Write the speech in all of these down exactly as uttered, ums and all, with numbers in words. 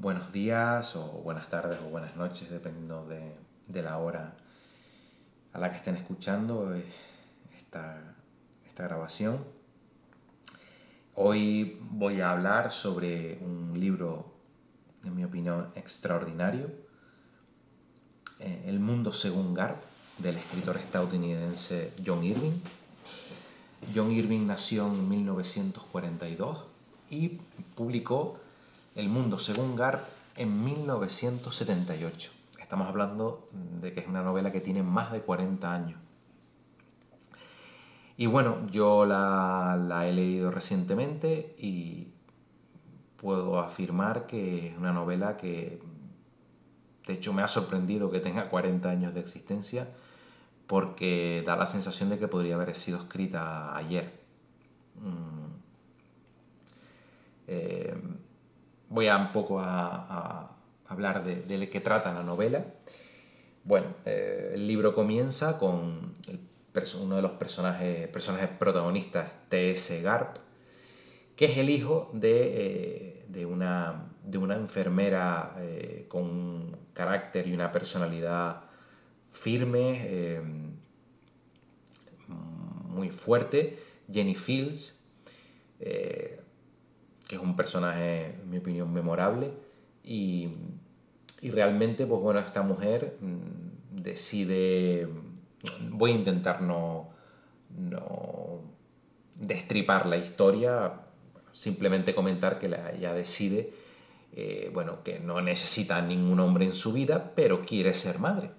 buenos días o buenas tardes o buenas noches, dependiendo de, de la hora a la que estén escuchando esta, esta grabación. Hoy voy a hablar sobre un libro, en mi opinión, extraordinario, eh, El mundo según Garp, del escritor estadounidense John Irving. John Irving nació en mil novecientos cuarenta y dos y publicó El mundo según Garp en mil novecientos setenta y ocho. Estamos hablando de que es una novela que tiene más de cuarenta años. Y bueno, yo la, la he leído recientemente y puedo afirmar que es una novela que, de hecho, me ha sorprendido que tenga cuarenta años de existencia, porque da la sensación de que podría haber sido escrita ayer. Mm. Eh, voy a un poco a, a hablar de, de qué trata la novela. Bueno, eh, el libro comienza con el, uno de los personajes, personajes protagonistas, T S. Garp, que es el hijo de, eh, de, una, de una enfermera eh, con un carácter y una personalidad firme, eh, muy fuerte, Jenny Fields, eh, que es un personaje, en mi opinión, memorable, y, y realmente, pues bueno, esta mujer decide, voy a intentar no, no destripar la historia, simplemente comentar que la, ella decide, eh, bueno, que no necesita ningún hombre en su vida, pero quiere ser madre.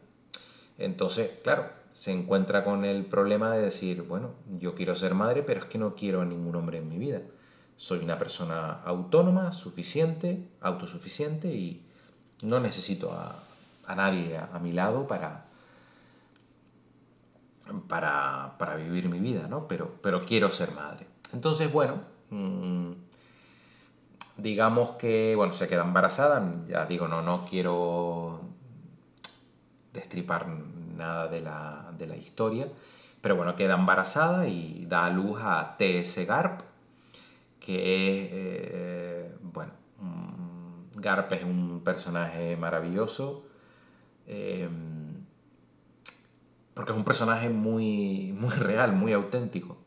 Entonces, claro, se encuentra con el problema de decir, bueno, yo quiero ser madre, pero es que no quiero a ningún hombre en mi vida. Soy una persona autónoma, suficiente, autosuficiente, y no necesito a, a nadie a, a mi lado para, para, para vivir mi vida, ¿no? Pero, pero quiero ser madre. Entonces, bueno, mmm, digamos que, bueno, se queda embarazada, ya digo, no, no quiero destripar nada de la, de la historia, pero bueno, queda embarazada y da a luz a T S. Garp, que es, eh, bueno, Garp es un personaje maravilloso, eh, porque es un personaje muy, muy real, muy auténtico.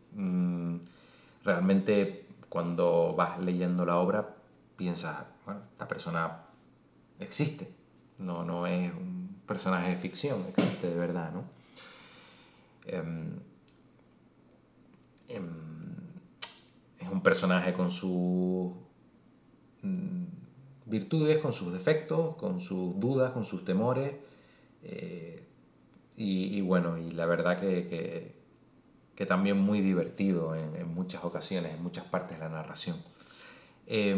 Realmente, cuando vas leyendo la obra, piensas, bueno, esta persona existe, no, no es un personaje de ficción, existe de verdad, ¿no? Eh, eh, es un personaje con sus virtudes, con sus defectos, con sus dudas, con sus temores, eh, y, y bueno, y la verdad que, que, que también muy divertido en, en muchas ocasiones, en muchas partes de la narración. Eh,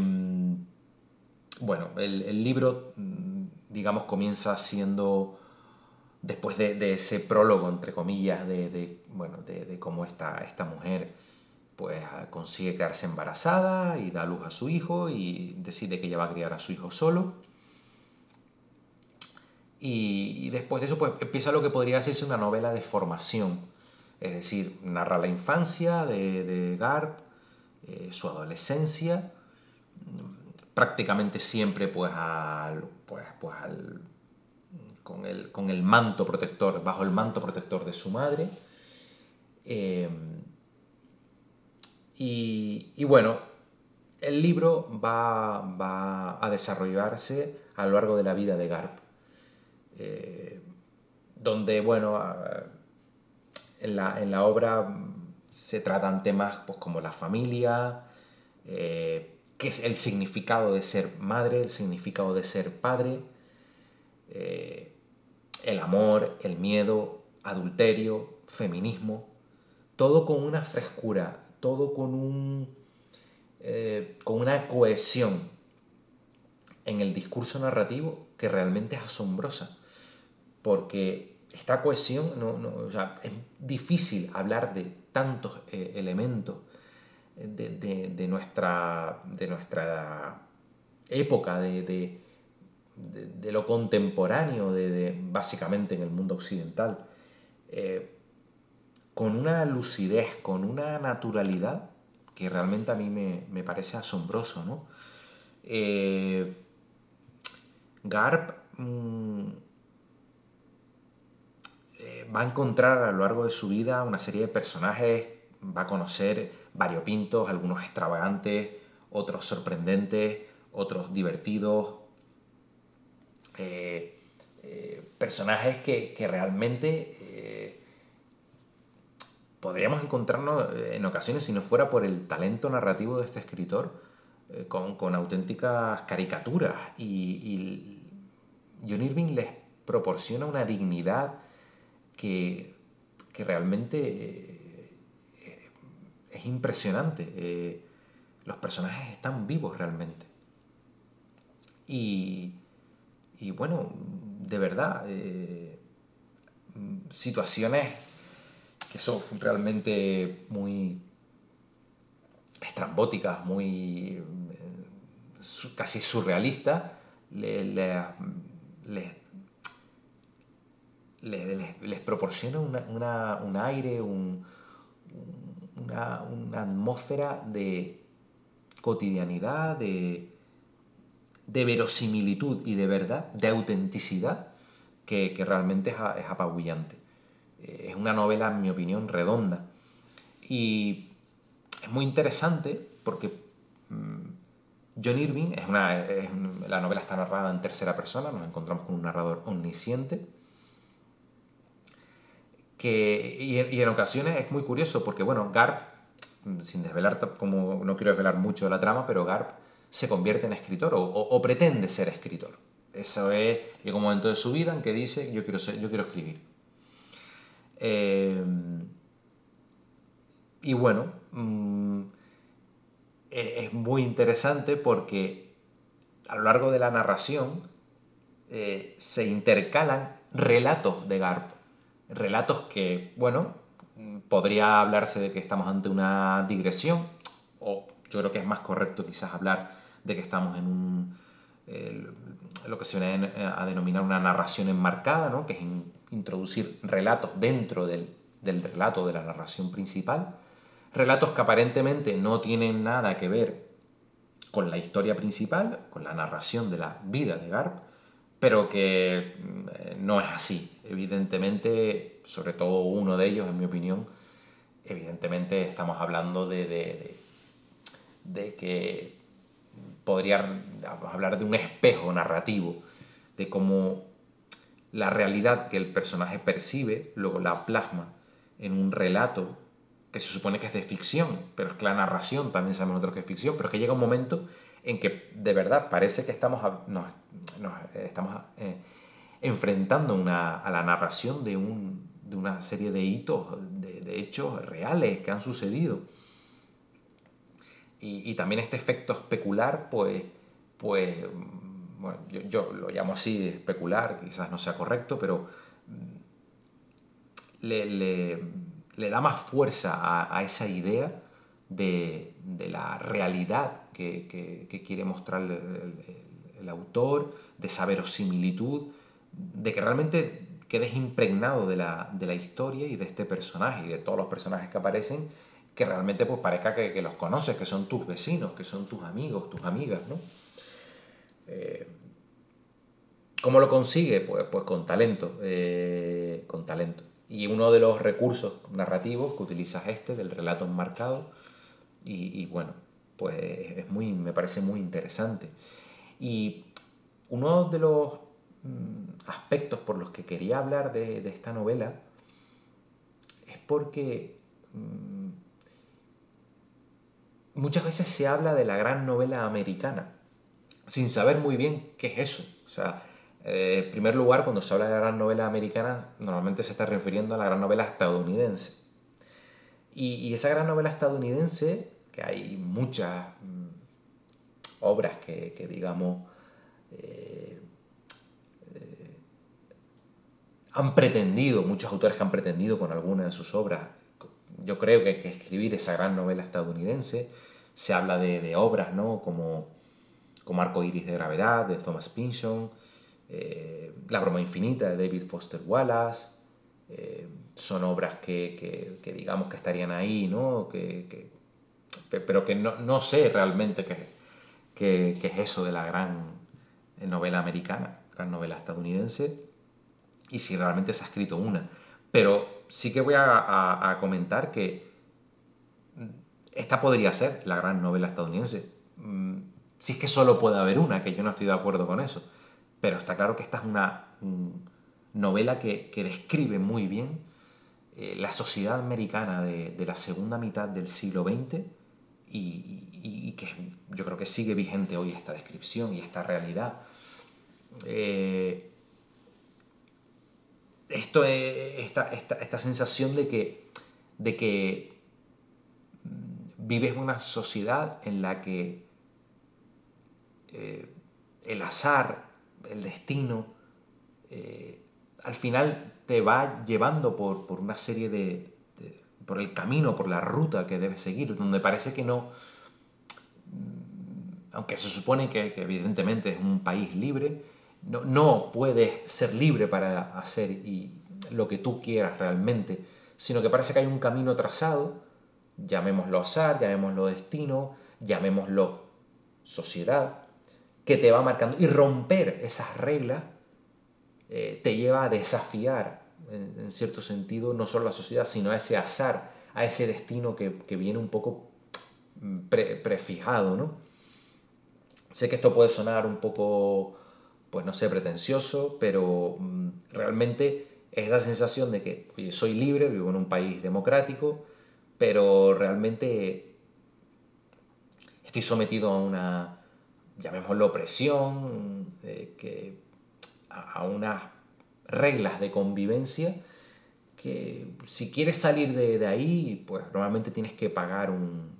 bueno, el, el libro, digamos, comienza siendo, después de, de ese prólogo, entre comillas, de, de, bueno, de, de cómo esta, esta mujer pues, consigue quedarse embarazada y da luz a su hijo y decide que ella va a criar a su hijo solo. Y, y después de eso pues, empieza lo que podría decirse una novela de formación. Es decir, narra la infancia de, de Garp, eh, su adolescencia, prácticamente siempre pues, al, pues, pues al, con, el, con el manto protector, bajo el manto protector de su madre. Eh, y, y bueno, el libro va, va a desarrollarse a lo largo de la vida de Garp, eh, donde, bueno, en la, en la obra se tratan temas pues, como la familia, eh, qué es el significado de ser madre, el significado de ser padre, eh, el amor, el miedo, adulterio, feminismo, todo con una frescura, todo con, un, eh, con una cohesión en el discurso narrativo que realmente es asombrosa, porque esta cohesión, no, no, o sea, es difícil hablar de tantos eh, elementos De, de, de, nuestra, de nuestra época, de, de, de, de lo contemporáneo, de, de, básicamente en el mundo occidental, eh, con una lucidez, con una naturalidad que realmente a mí me, me parece asombroso, ¿no? Eh, Garp mmm, eh, va a encontrar a lo largo de su vida una serie de personajes, va a conocer variopintos, algunos extravagantes, otros sorprendentes, otros divertidos, eh, eh, personajes que, que realmente eh, podríamos encontrarnos en ocasiones, si no fuera por el talento narrativo de este escritor, eh, con, con auténticas caricaturas. Y, y John Irving les proporciona una dignidad que, que realmente... Eh, Es impresionante. Eh, los personajes están vivos realmente. Y, y bueno, de verdad, eh, situaciones que son realmente muy estrambóticas, muy eh, su, casi surrealistas, le, le, le, le, les, les proporciona una, una, un aire, un... un Una, una atmósfera de cotidianidad, de, de verosimilitud y de verdad, de autenticidad, que, que realmente es, es apabullante. Es una novela, en mi opinión, redonda. Y es muy interesante porque John Irving, es una, es, la novela está narrada en tercera persona, nos encontramos con un narrador omnisciente, Que, y, en, y en ocasiones es muy curioso porque, bueno, Garp, sin desvelar, como no quiero desvelar mucho la trama, pero Garp se convierte en escritor o, o, o pretende ser escritor. Eso es, llega un momento de su vida en que dice, yo quiero, ser, yo quiero escribir. Eh, y bueno, mm, es, es muy interesante porque a lo largo de la narración eh, se intercalan relatos de Garp. Relatos que, bueno, podría hablarse de que estamos ante una digresión, o yo creo que es más correcto quizás hablar de que estamos en un, eh, lo que se viene a denominar una narración enmarcada, ¿no? Que es in, introducir relatos dentro del, del relato de la narración principal, relatos que aparentemente no tienen nada que ver con la historia principal, con la narración de la vida de Garp, pero que no es así. Evidentemente, sobre todo uno de ellos, en mi opinión, evidentemente estamos hablando de, de, de, de que podría hablar de un espejo narrativo, de cómo la realidad que el personaje percibe luego la plasma en un relato que se supone que es de ficción, pero es que la narración también sabemos nosotros que es ficción, pero es que llega un momento en que de verdad parece que estamos, nos, nos estamos eh, enfrentando una, a la narración de, un, de una serie de hitos, de, de hechos reales que han sucedido. Y, y también este efecto especular, pues, pues bueno, yo, yo lo llamo así, especular, quizás no sea correcto, pero le, le, le da más fuerza a, a esa idea de, de la realidad Que, que, que quiere mostrar el, el, el autor, de esa verosimilitud, de que realmente quedes impregnado de la, de la historia y de este personaje y de todos los personajes que aparecen, que realmente pues parezca que, que los conoces, que son tus vecinos, que son tus amigos, tus amigas, ¿no? Eh, ¿Cómo lo consigue? Pues, pues con talento, eh, con talento. Y uno de los recursos narrativos que utiliza es este, del relato enmarcado, y, y bueno... pues es muy, me parece muy interesante. Y uno de los aspectos por los que quería hablar de, de esta novela es porque muchas veces se habla de la gran novela americana sin saber muy bien qué es eso. O sea, eh, en primer lugar, cuando se habla de la gran novela americana, normalmente se está refiriendo a la gran novela estadounidense. Y, y esa gran novela estadounidense... que hay muchas mm, obras que, que digamos, eh, eh, han pretendido, muchos autores que han pretendido con alguna de sus obras, yo creo que, que escribir esa gran novela estadounidense, se habla de, de obras, ¿no? como, como Arcoiris de Gravedad, de Thomas Pynchon, eh, La Broma Infinita, de David Foster Wallace, eh, son obras que, que, que digamos que estarían ahí, ¿no? que... que pero que no, no sé realmente qué, qué, qué es eso de la gran novela americana. gran novela estadounidense, y si realmente se ha escrito una. Pero sí que voy a, a, a comentar que esta podría ser la gran novela estadounidense. Si es que solo puede haber una, que yo no estoy de acuerdo con eso. Pero está claro que esta es una novela que, que describe muy bien eh, la sociedad americana de, de la segunda mitad del siglo veinte y, y, y que yo creo que sigue vigente hoy esta descripción y esta realidad. Eh, esto es, esta, esta, esta sensación de que, de que vives una sociedad en la que eh, el azar, el destino, eh, al final te va llevando por, por una serie de, de... por el camino, por la ruta que debes seguir, donde parece que no... Aunque se supone que, que evidentemente es un país libre, no, no puedes ser libre para hacer y lo que tú quieras realmente, sino que parece que hay un camino trazado, llamémoslo azar, llamémoslo destino, llamémoslo sociedad, que te va marcando, y romper esas reglas eh, te lleva a desafiar, en, en cierto sentido, no solo a la sociedad, sino a ese azar, a ese destino que, que viene un poco pre, prefijado, ¿no? Sé que esto puede sonar un poco, pues no sé, pretencioso, pero mm, realmente es esa sensación de que, oye, soy libre, vivo en un país democrático, pero realmente estoy sometido a una... llamémoslo presión, eh, que, a, a unas reglas de convivencia que si quieres salir de, de ahí, pues normalmente tienes que pagar un,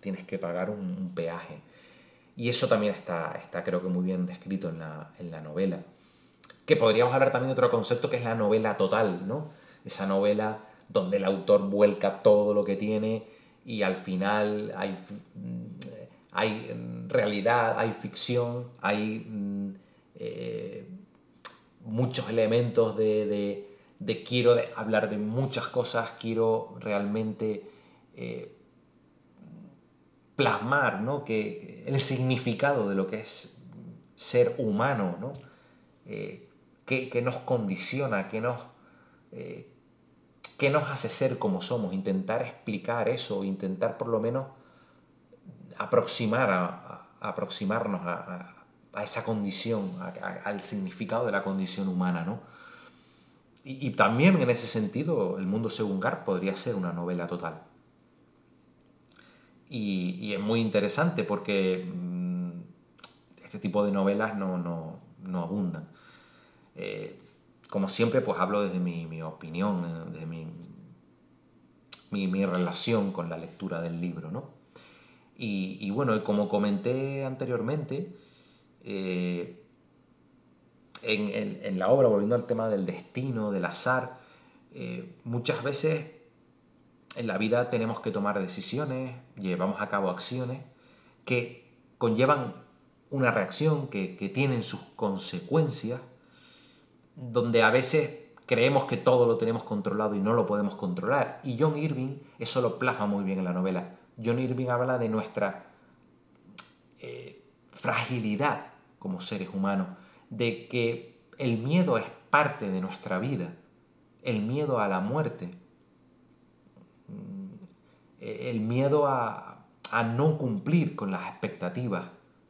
tienes que pagar un, un peaje. Y eso también está, está creo que muy bien descrito en la, en la novela. Que podríamos hablar también de otro concepto que es la novela total, ¿no? Esa novela donde el autor vuelca todo lo que tiene y al final hay... hay realidad, hay ficción, hay eh, muchos elementos de, de, de quiero de hablar de muchas cosas, quiero realmente eh, plasmar, ¿no? que, el significado de lo que es ser humano, ¿no? eh, que, que nos condiciona, que nos, eh, que nos hace ser como somos, intentar explicar eso, intentar por lo menos... aproximar a, a aproximarnos a, a, a esa condición, a, a, al significado de la condición humana, ¿no? Y, y también en ese sentido, El mundo según Garp podría ser una novela total. Y, y es muy interesante porque mmm, este tipo de novelas no, no, no abundan. Eh, como siempre, pues hablo desde mi, mi opinión, desde mi, mi, mi relación con la lectura del libro, ¿no? Y, y bueno, como comenté anteriormente, eh, en, en, en la obra, volviendo al tema del destino, del azar, eh, muchas veces en la vida tenemos que tomar decisiones, llevamos a cabo acciones que conllevan una reacción, que, que tienen sus consecuencias, donde a veces creemos que todo lo tenemos controlado y no lo podemos controlar. Y John Irving eso lo plasma muy bien en la novela. John Irving habla de nuestra eh, fragilidad como seres humanos, de que el miedo es parte de nuestra vida, el miedo a la muerte, el miedo a, a no cumplir con las expectativas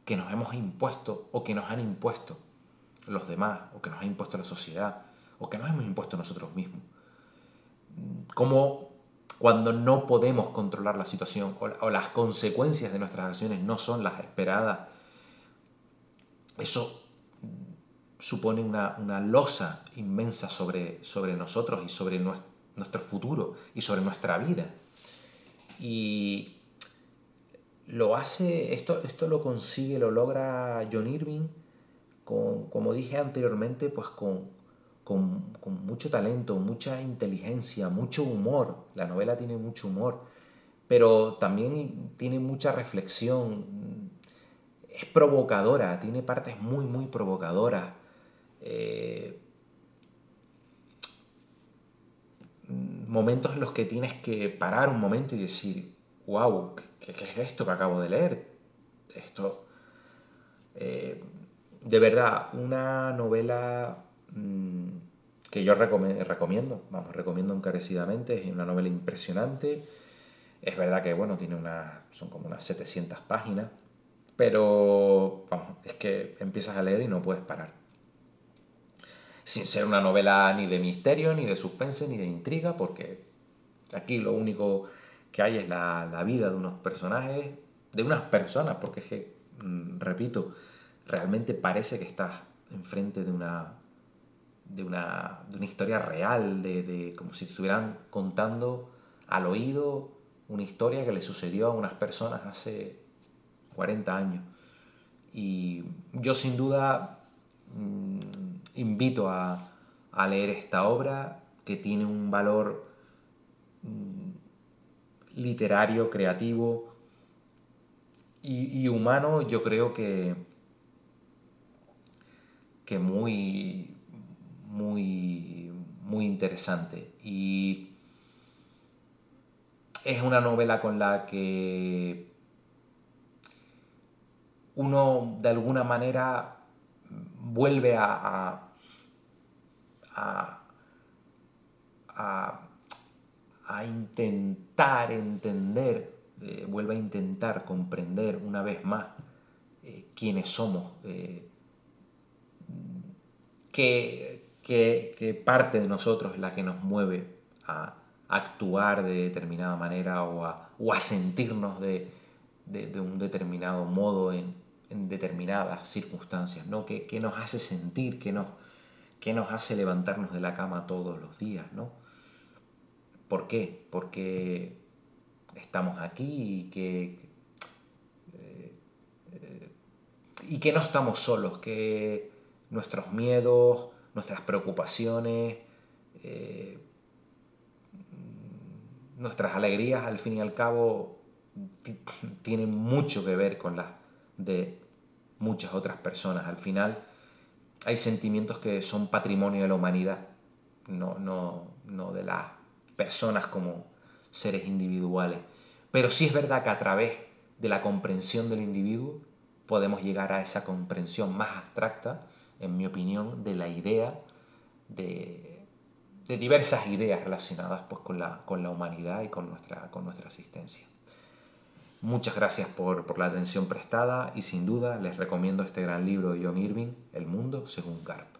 que nos hemos impuesto o que nos han impuesto los demás, o que nos ha impuesto la sociedad, o que nos hemos impuesto nosotros mismos. Como cuando no podemos controlar la situación o, o las consecuencias de nuestras acciones no son las esperadas, eso supone una, una losa inmensa sobre, sobre nosotros y sobre nuestro, nuestro futuro y sobre nuestra vida. Y lo hace, esto, esto lo consigue, lo logra John Irving, con, como dije anteriormente, pues con... Con, con mucho talento, mucha inteligencia, mucho humor. La novela tiene mucho humor, pero también tiene mucha reflexión. Es provocadora, tiene partes muy, muy provocadoras. Eh, momentos en los que tienes que parar un momento y decir, wow, ¿qué, qué es esto que acabo de leer? Esto... Eh, de verdad, una novela mmm, que yo recome- recomiendo, vamos, recomiendo encarecidamente. Es una novela impresionante. Es verdad que, bueno, tiene una, son como unas setecientas páginas, pero, vamos, es que empiezas a leer y no puedes parar. Sin ser una novela ni de misterio, ni de suspense, ni de intriga, porque aquí lo único que hay es la, la vida de unos personajes, de unas personas, porque es que, repito, realmente parece que estás enfrente de una, de una, de una historia real, de, de, como si estuvieran contando al oído una historia que le sucedió a unas personas hace cuarenta años. Y yo sin duda mmm, invito a, a leer esta obra, que tiene un valor mmm, literario, creativo y, y humano, yo creo que, que muy, muy, muy interesante. Y es una novela con la que uno de alguna manera vuelve a, a, a, a, a intentar entender, eh, vuelve a intentar comprender una vez más eh, quiénes somos, eh, qué, qué, qué parte de nosotros es la que nos mueve a actuar de determinada manera o a, o a sentirnos de, de, de un determinado modo en, en determinadas circunstancias, ¿no? ¿Qué, qué nos hace sentir? ¿Qué nos, qué nos hace levantarnos de la cama todos los días, ¿no? ¿Por qué? Porque estamos aquí y que, eh, eh, y que no estamos solos, que nuestros miedos, nuestras preocupaciones, eh, nuestras alegrías, al fin y al cabo, t- tienen mucho que ver con las de muchas otras personas. Al final, hay sentimientos que son patrimonio de la humanidad, no, no, no de las personas como seres individuales. Pero sí es verdad que a través de la comprensión del individuo podemos llegar a esa comprensión más abstracta, en mi opinión, de la idea de... de diversas ideas relacionadas, pues, con, la, con la humanidad y con nuestra, con nuestra existencia. Muchas gracias por, por la atención prestada y sin duda les recomiendo este gran libro de John Irving, El mundo según Garp.